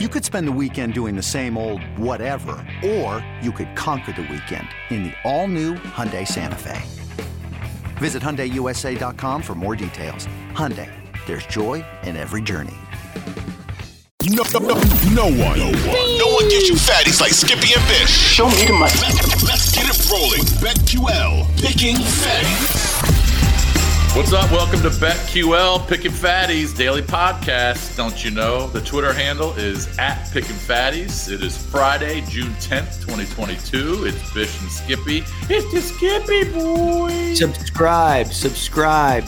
You could spend the weekend doing the same old whatever, or you could conquer the weekend in the all-new Hyundai Santa Fe. Visit HyundaiUSA.com for more details. Hyundai, there's joy in every journey. No one gives you fatties like Skippy and Bish. Show me the money. Let's get it rolling. BetQL, picking fatties. What's up? Welcome to BetQL, Picking Fatties Daily Podcast. Don't you know? The Twitter handle is @PickingFatties. It is Friday, June 10th, 2022. It's Bish and Skippy. It's the Skippy boy. Subscribe. Spread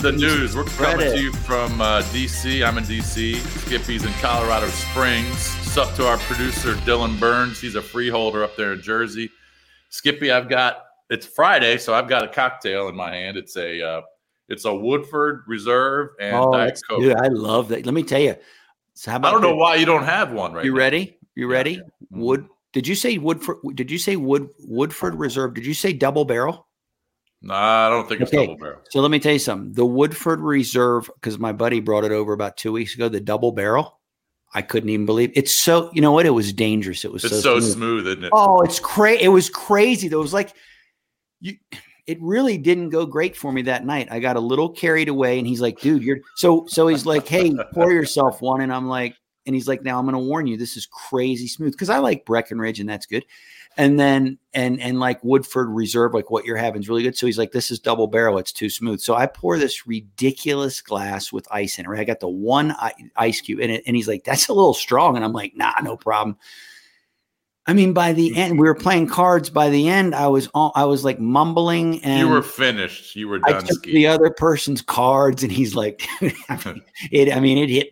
the news. We're coming to you from D.C. I'm in D.C. Skippy's in Colorado Springs. It's up to our producer, Dylan Burns. He's a freeholder up there in Jersey. Skippy, it's Friday, so I've got a cocktail in my hand. It's a Woodford Reserve and Diet Coke. Dude, I love that. Let me tell you. So how about I don't know why you don't have one right now. You ready? Yeah. Did you say Woodford Reserve? Did you say double barrel? No, I don't think it's double barrel. So let me tell you something. The Woodford Reserve, because my buddy brought it over about 2 weeks ago, the double barrel, I couldn't even believe it's so, you know what? It was dangerous. It's so smooth, isn't it? Oh, it's crazy. It was crazy. It was like it really didn't go great for me that night. I got a little carried away and he's like, dude, you're so he's like, hey, pour yourself one. And I'm like, and he's like, now I'm going to warn you, this is crazy smooth. Cause I like Breckenridge and that's good. And then, and like Woodford Reserve, like what you're having is really good. So he's like, this is double barrel. It's too smooth. So I pour this ridiculous glass with ice in it. Right? I got the one ice cube in it. And he's like, that's a little strong. And I'm like, nah, no problem. I mean, by the end, we were playing cards. By the end, I was like mumbling, and you were finished. You were done. I took the other person's cards, and he's like, "It hit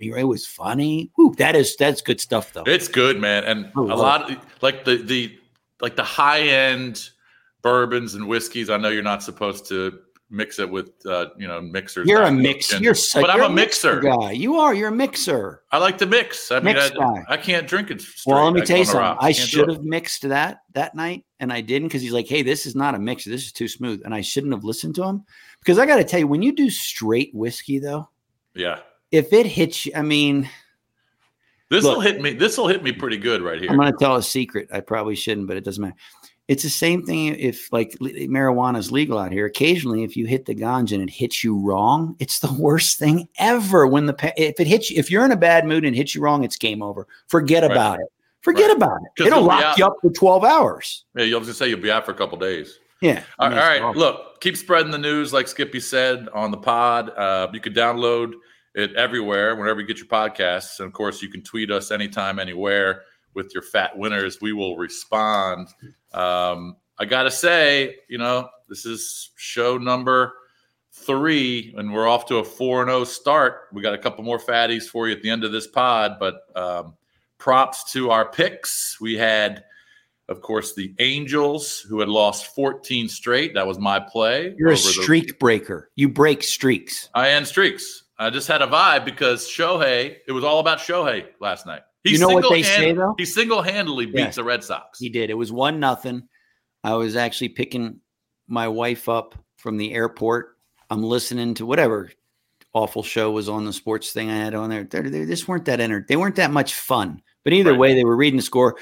me. It was funny. Ooh, that's good stuff, though. It's good, man. And a lot of, like the high end bourbons and whiskeys. I know you're not supposed to mix it with mixers. You're a mixer. But I'm a mixer guy. You are. You're a mixer. I like to mix. I can't drink it straight. Well, let me tell you something. I should have mixed that night, and I didn't because he's like, "Hey, this is not a mixer. This is too smooth," and I shouldn't have listened to him because I got to tell you, when you do straight whiskey, though, yeah, if it hits you, I mean, This will hit me pretty good right here. I'm going to tell a secret. I probably shouldn't, but it doesn't matter. It's the same thing if like marijuana is legal out here. Occasionally, if you hit the ganja and it hits you wrong, it's the worst thing ever. If you're in a bad mood and hits you wrong, it's game over. Forget about it. It'll lock you up for 12 hours. Yeah, I was going to say you'll be out for a couple of days. Yeah. All right. Look, keep spreading the news, like Skippy said on the pod. You can download it everywhere, whenever you get your podcasts, and of course, you can tweet us anytime, anywhere with your fat winners. We will respond. I got to say, this is show number 3, and we're off to a 4-0 start. We got a couple more fatties for you at the end of this pod, but props to our picks. We had, of course, the Angels, who had lost 14 straight. That was my play. You're a streak breaker. You break streaks. I end streaks. I just had a vibe because Shohei, it was all about Shohei last night. You know what they say, though? He single-handedly beats the Red Sox. He did. It was 1-0. I was actually picking my wife up from the airport. I'm listening to whatever awful show was on the sports thing I had on there. They just weren't that entered. They weren't that much fun. But either way, they were reading the score,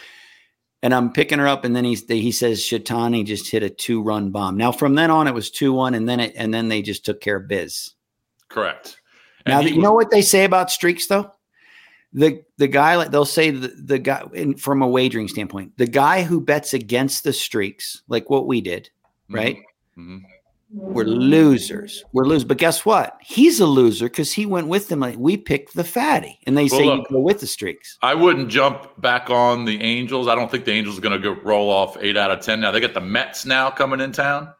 and I'm picking her up, and then he says Shitani just hit a 2-run bomb. Now, from then on, it was 2-1, and then they just took care of biz. Correct. Now, you know what they say about streaks, though? The guy, they'll say the guy, and from a wagering standpoint, the guy who bets against the streaks, like what we did, right? Mm-hmm. We're losers. But guess what? He's a loser because he went with them. Like, we picked the fatty, and they say you go with the streaks. I wouldn't jump back on the Angels. I don't think the Angels are going to roll off 8 out of 10 now. They got the Mets now coming in town,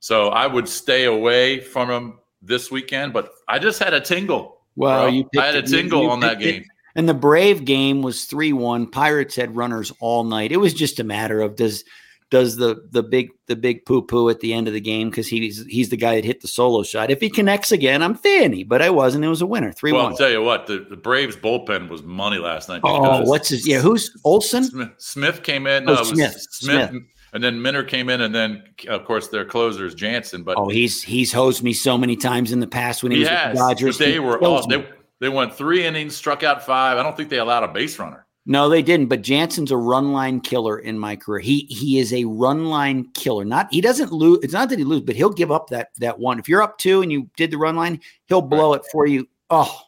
so I would stay away from them this weekend. But I just had a tingle. Well, I had a tingle on that game. And the Brave game was 3-1. Pirates had runners all night. It was just a matter of does the big poo-poo at the end of the game, because he's the guy that hit the solo shot. If he connects again, I'm fanny, but I wasn't. It was a winner, 3-1. Well, I'll tell you what, the Braves bullpen was money last night. Oh, who's Olsen? Smith came in. No, Smith. And then Minner came in, and then, of course, their closer is Jansen. But he's hosed me so many times in the past when he was with the Dodgers. But they were awesome. They went three innings, struck out five. I don't think they allowed a base runner. No, they didn't. But Jansen's a run line killer in my career. He is a run line killer. He doesn't lose. It's not that he loses, but he'll give up that one. If you're up two and you did the run line, he'll blow it for you. Oh,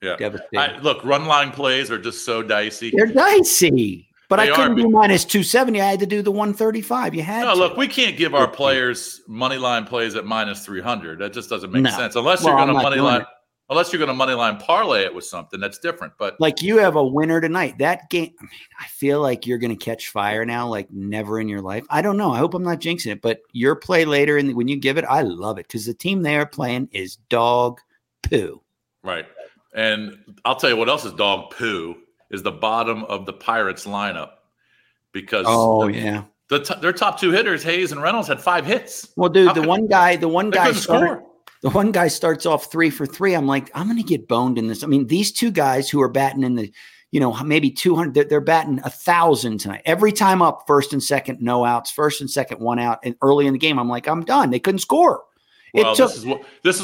yeah. Devastating. Look, run line plays are just so dicey. They're dicey. But I couldn't do minus 270. I had to do the 135. You had to. Look, we can't give our players money line plays at minus 300. That just doesn't make sense unless you're going to money line. Unless you're going to money line parlay it with something, that's different. But like you have a winner tonight. That game, I mean, I feel like you're going to catch fire now, like never in your life. I don't know. I hope I'm not jinxing it. But your play later, and when you give it, I love it because the team they are playing is dog poo. Right, and I'll tell you what else is dog poo is the bottom of the Pirates lineup because their top two hitters, Hayes and Reynolds, had five hits. Well, dude, the one guy scored. The one guy starts off 3-for-3. I'm like, I'm going to get boned in this. I mean, these two guys who are batting in the, maybe 200, they're batting 1,000 tonight. Every time up, first and second, no outs, first and second, one out. And early in the game, I'm like, I'm done. They couldn't score. This is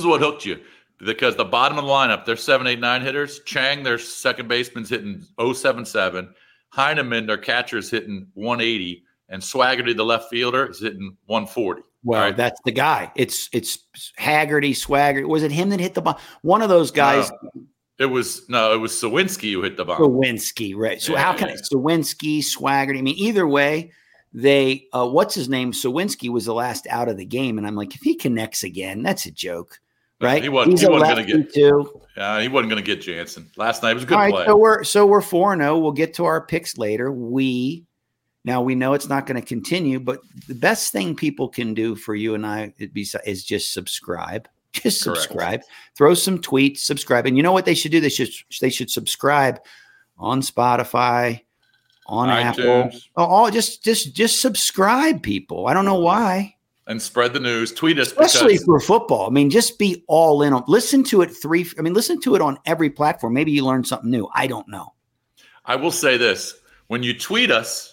what hooked you because the bottom of the lineup, they're 7, 8, 9 hitters. Chang, their second baseman's hitting 077. Heineman, their catcher's hitting 180. And Swaggerty, the left fielder, is hitting 140. Well, right. That's the guy. It's Haggerty, Swaggerty. Was it him that hit the bomb? One of those guys. It was Sawinski who hit the bomb. Sawinski, right. So how can it? Sawinski, Swaggerty. I mean, either way, they what's his name? Sawinski was the last out of the game, and I'm like, if he connects again, that's a joke, right? He wasn't going to get Jansen last night. It was a good play. So we're 4-0. We'll get to our picks later. Now, we know it's not going to continue, but the best thing people can do for you and I is just subscribe. Just subscribe. Correct. Throw some tweets, subscribe. And you know what they should do? They should subscribe on Spotify, on iTunes. Apple. Just subscribe, people. I don't know why. And spread the news. Tweet us. Especially for football. I mean, just be all in. Listen to it listen to it on every platform. Maybe you learn something new. I don't know. I will say this. When you tweet us,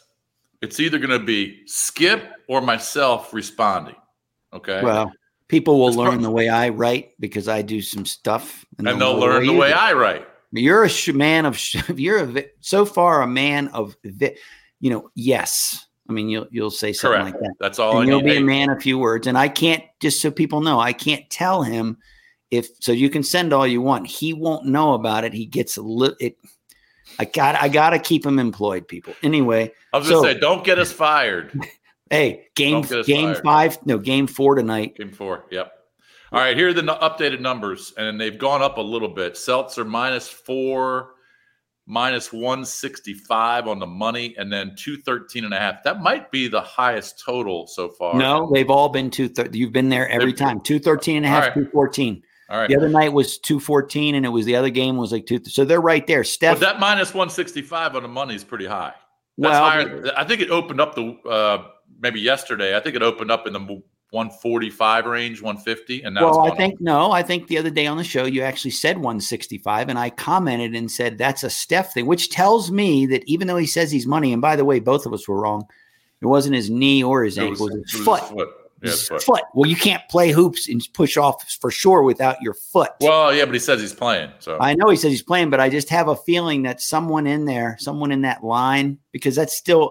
it's either going to be Skip or myself responding, okay? Well, people will learn the way I write because I do some stuff. And they'll learn the way I write. You're a man of – so far a man of – yes. I mean, you'll say something like that. That's all I need. You'll be a man a few words. And I can't – just so people know, I can't tell him if – so you can send all you want. He won't know about it. He gets a little – I gotta keep them employed, people. Anyway, I was gonna say, don't get us fired. Hey, game 4 tonight. Game 4, yep. All right, here are the updated numbers, and they've gone up a little bit. Celts are -4, -165 on the money, and then 213.5. That might be the highest total so far. No, they've all been 230. You've been there every time. 213.5, right. 214. All right. The other night was 214, and it was the other game was like 2. So they're right there. Steph, that -165 on the money is pretty high. That's higher. I think it opened up maybe yesterday. I think it opened up in the 145 range, 150, and now it's I think the other day on the show you actually said 165, and I commented and said that's a Steph thing, which tells me that even though he says he's money, and by the way, both of us were wrong. It wasn't his knee or his ankle; it was his foot. Yeah, foot. Well, you can't play hoops and push off for sure without your foot. Well, yeah, but he says he's playing. So I know he says he's playing, but I just have a feeling that someone in that line, because that's a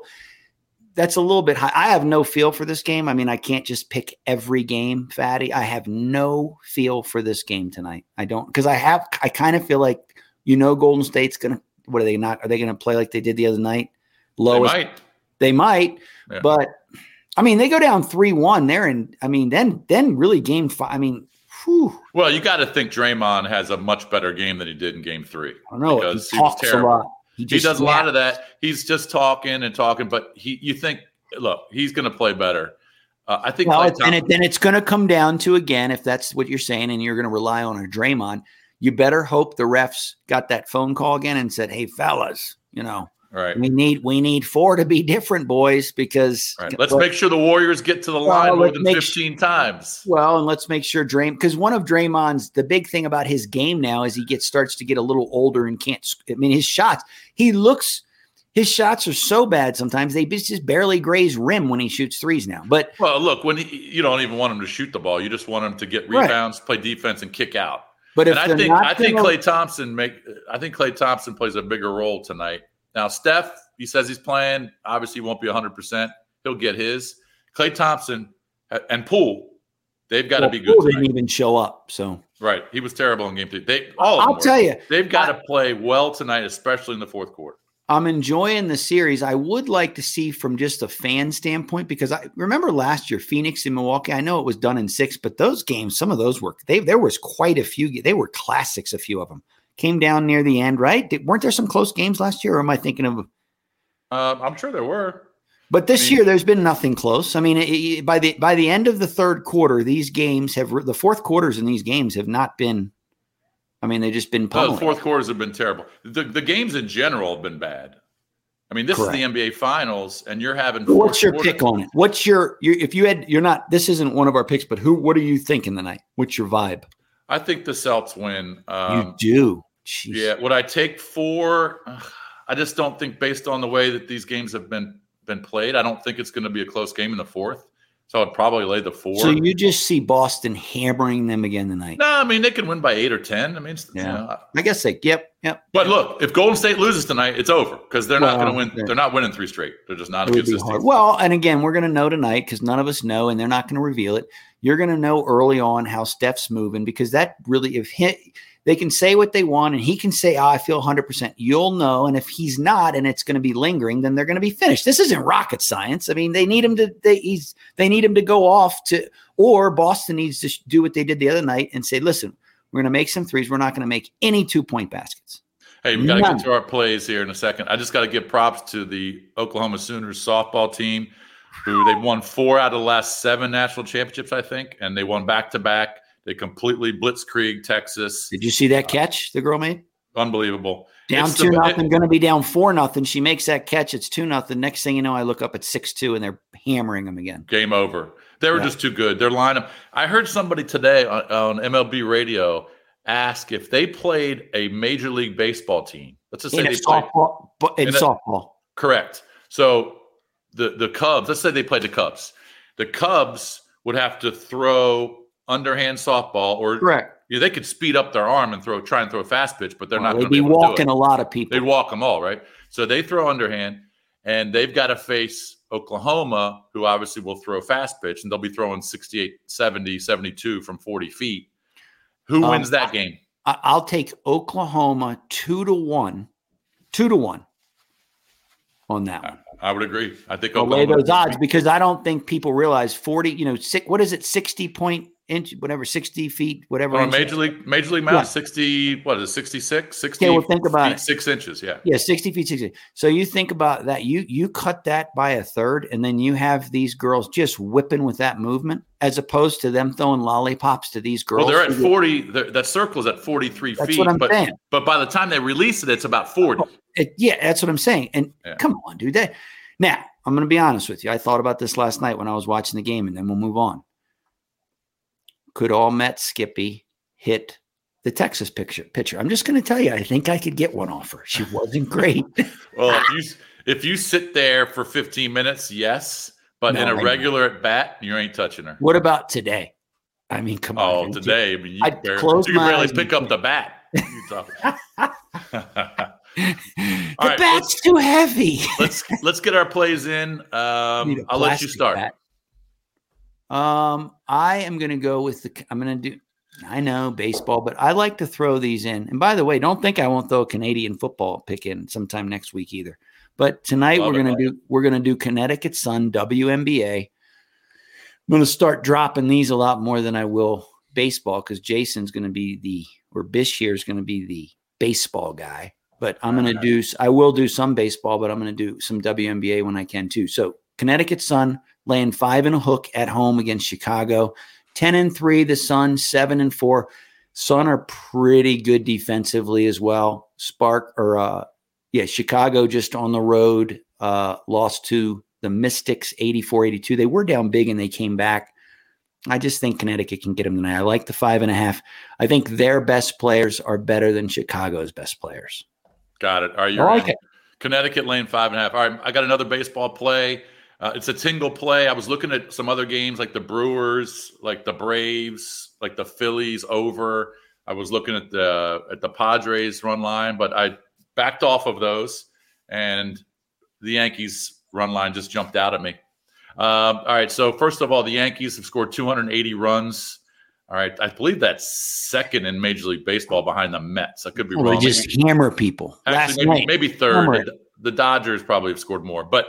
little bit high. I have no feel for this game. I mean, I can't just pick every game, Fatty. I have no feel for this game tonight. I don't, because I kind of feel like, Golden State's going to, are they going to play like they did the other night? They might, yeah. But I mean, they go down 3-1 there, and I mean, then really game 5. I mean, whew. Well, you got to think Draymond has a much better game than he did in game 3. I don't know, because he talks a lot. He does a lot of that. He's just talking and talking, but he's going to play better. I think. Well, then it's going to come down to again, if that's what you're saying, and you're going to rely on a Draymond. You better hope the refs got that phone call again and said, "Hey, fellas, all right. We need 4 to be different, boys, because – let's make sure the Warriors get to the line more than 15 times. Well, and let's make sure because one of Draymond's – the big thing about his game now is he starts to get a little older and can't – I mean, his shots – his shots are so bad sometimes they just barely graze rim when he shoots threes now. But – well, look, you don't even want him to shoot the ball. You just want him to get rebounds, play defense, and kick out. But if I think Klay Thompson plays a bigger role tonight. Now Steph, he says he's playing. Obviously, won't be 100%. He'll get his. Klay Thompson and Poole, they've got to be good. Poole didn't even show up. So right, he was terrible in game two. I'll tell you, they've got to play well tonight, especially in the fourth quarter. I'm enjoying the series. I would like to see from just a fan standpoint, because I remember last year, Phoenix and Milwaukee, I know it was done in six, but those games, some of those were, there was quite a few. They were classics, a few of them. Came down near the end, right? Weren't there some close games last year, or am I thinking of? I'm sure there were. But this year, there's been nothing close. I mean, by the end of the third quarter, these games have – the fourth quarters in these games have not been – I mean, they've just been pummeling. The fourth quarters have been terrible. The games in general have been bad. I mean, this is the NBA Finals, and you're having. What's your pick on it? What's your if you had? You're not. This isn't one of our picks, but who? What are you thinking tonight? What's your vibe? I think the Celtics win. You do. Jeez. Yeah. Would I take four? I just don't think, based on the way that these games have been played, I don't think it's going to be a close game in the fourth. So I'd probably lay the four. So you just see Boston hammering them again tonight? No, I mean, they can win by 8 or 10. I mean, I guess they. Yep. But look, if Golden State loses tonight, it's over, because they're not going to win. They're not winning three straight. They're just not a good system. Well, and again, we're going to know tonight, because none of us know, and they're not going to reveal it. You're going to know early on how Steph's moving, because that really, if they can say what they want, and he can say, I feel 100%. You'll know, and if he's not, and it's going to be lingering, then they're going to be finished. This isn't rocket science. I mean, they need him to go off to, or Boston needs to do what they did the other night and say, listen, we're going to make some threes. We're not going to make any 2-point baskets. Hey, we got to get to our plays here in a second. I just got to give props to the Oklahoma Sooners softball team, who they won 4 out of the last 7 national championships, I think, and they won back-to-back. They completely blitzkrieg Texas. Did you see that catch the girl made? Unbelievable. Down 2-0, going to be down 4-0. She makes that catch. It's 2-0. Next thing you know, I look up at 6-2, and they're hammering them again. Game over. They were just too good. Their lineup. I heard somebody today on MLB radio ask if they played a Major League Baseball team. Let's just say they played softball. Correct. So the Cubs. Let's say they played the Cubs. The Cubs would have to throw underhand softball, or correct. You know, they could speed up their arm and try and throw a fast pitch, but they're not going to be able to do it. They'd be walking a lot of people. They'd walk them all, right? So they throw underhand, and they've got to face Oklahoma, who obviously will throw fast pitch, and they'll be throwing 68, 70, 72 from 40 feet. Who wins that game? I'll take Oklahoma 2-1. 2-1 on that one. I would agree. I think Oklahoma lay those odds, because I don't think people realize 40, you know, what is it, 60-point inch, whatever, 60 feet, whatever. Or major league mound, 60, what is it, 66? 60 yeah, well, think about feet, 6 inches, yeah. Yeah, 60 feet, 6 inches. So you think about that. You cut that by a third, and then you have these girls just whipping with that movement, as opposed to them throwing lollipops to these girls. Well, they're at 40. That circle is at 43 feet. That's what I'm saying. But by the time they release it, it's about 40. That's what I'm saying. And come on, dude. Now, I'm going to be honest with you. I thought about this last night when I was watching the game, and then we'll move on. Could all Met Skippy hit the Texas pitcher? I'm just going to tell you, I think I could get one off her. She wasn't great. Well, if you sit there for 15 minutes, yes. But in a regular at-bat, you ain't touching her. What about today? I mean, come on. Oh, today. I mean, you can barely pick up the bat. The bat's too heavy. Let's get our plays in. I'll let you start. Bat. I am going to go with baseball, but I like to throw these in. And by the way, don't think I won't throw a Canadian football pick in sometime next week either. But tonight we're going to do Connecticut Sun, WNBA. I'm going to start dropping these a lot more than I will baseball, because Jason's going to be Bish here is going to be the baseball guy, but I will do some baseball, but I'm going to do some WNBA when I can too. So Connecticut Sun laying 5.5 at home against Chicago. 10-3, the Sun, 7-4. Sun are pretty good defensively as well. Chicago just on the road lost to the Mystics 84-82. They were down big and they came back. I just think Connecticut can get them tonight. I like the 5.5. I think their best players are better than Chicago's best players. Got it. Are you right? Connecticut laying 5.5. All right, I got another baseball play. It's a tingle play. I was looking at some other games like the Brewers, like the Braves, like the Phillies over. I was looking at the Padres run line, but I backed off of those, and the Yankees run line just jumped out at me. All right, so first of all, the Yankees have scored 280 runs. All right, I believe that's second in Major League Baseball behind the Mets. I could be wrong. They just hammer people. Actually, maybe third. The Dodgers probably have scored more, but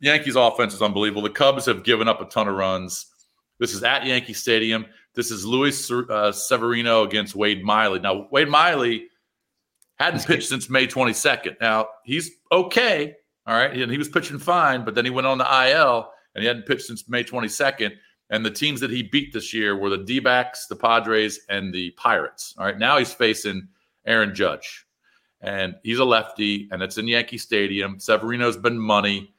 Yankees offense is unbelievable. The Cubs have given up a ton of runs. This is at Yankee Stadium. This is Luis Severino against Wade Miley. Now, Wade Miley hadn't pitched since May 22nd. Now, he's okay, all right, and he was pitching fine, but then he went on the IL, and he hadn't pitched since May 22nd. And the teams that he beat this year were the D-backs, the Padres, and the Pirates. All right, now he's facing Aaron Judge. And he's a lefty, and it's in Yankee Stadium. Severino's been money.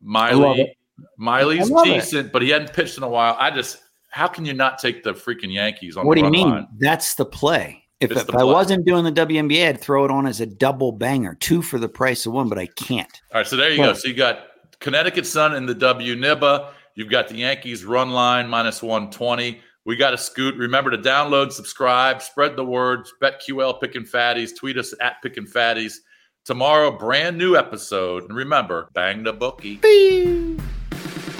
Miley's decent, but he hadn't pitched in a while. How can you not take the freaking Yankees on the run line? What do you mean? That's the play. If I wasn't doing the WNBA, I'd throw it on as a double banger, two for the price of one, but I can't. All right, so there you go. So you got Connecticut Sun in the WNBA. You've got the Yankees run line, minus 120. We got to scoot. Remember to download, subscribe, spread the word. BetQL Pickin' Fatties. Tweet us at Pickin' Fatties. Tomorrow, brand new episode. And remember, bang the bookie. Beep.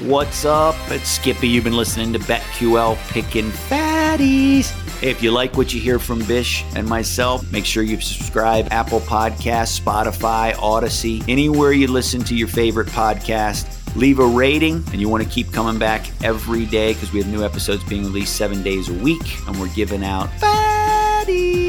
What's up? It's Skippy. You've been listening to BetQL Pickin' Fatties. If you like what you hear from Bish and myself, make sure you subscribe. Apple Podcasts, Spotify, Odyssey, anywhere you listen to your favorite podcast. Leave a rating, and you want to keep coming back every day because we have new episodes being released 7 days a week, and we're giving out fatties.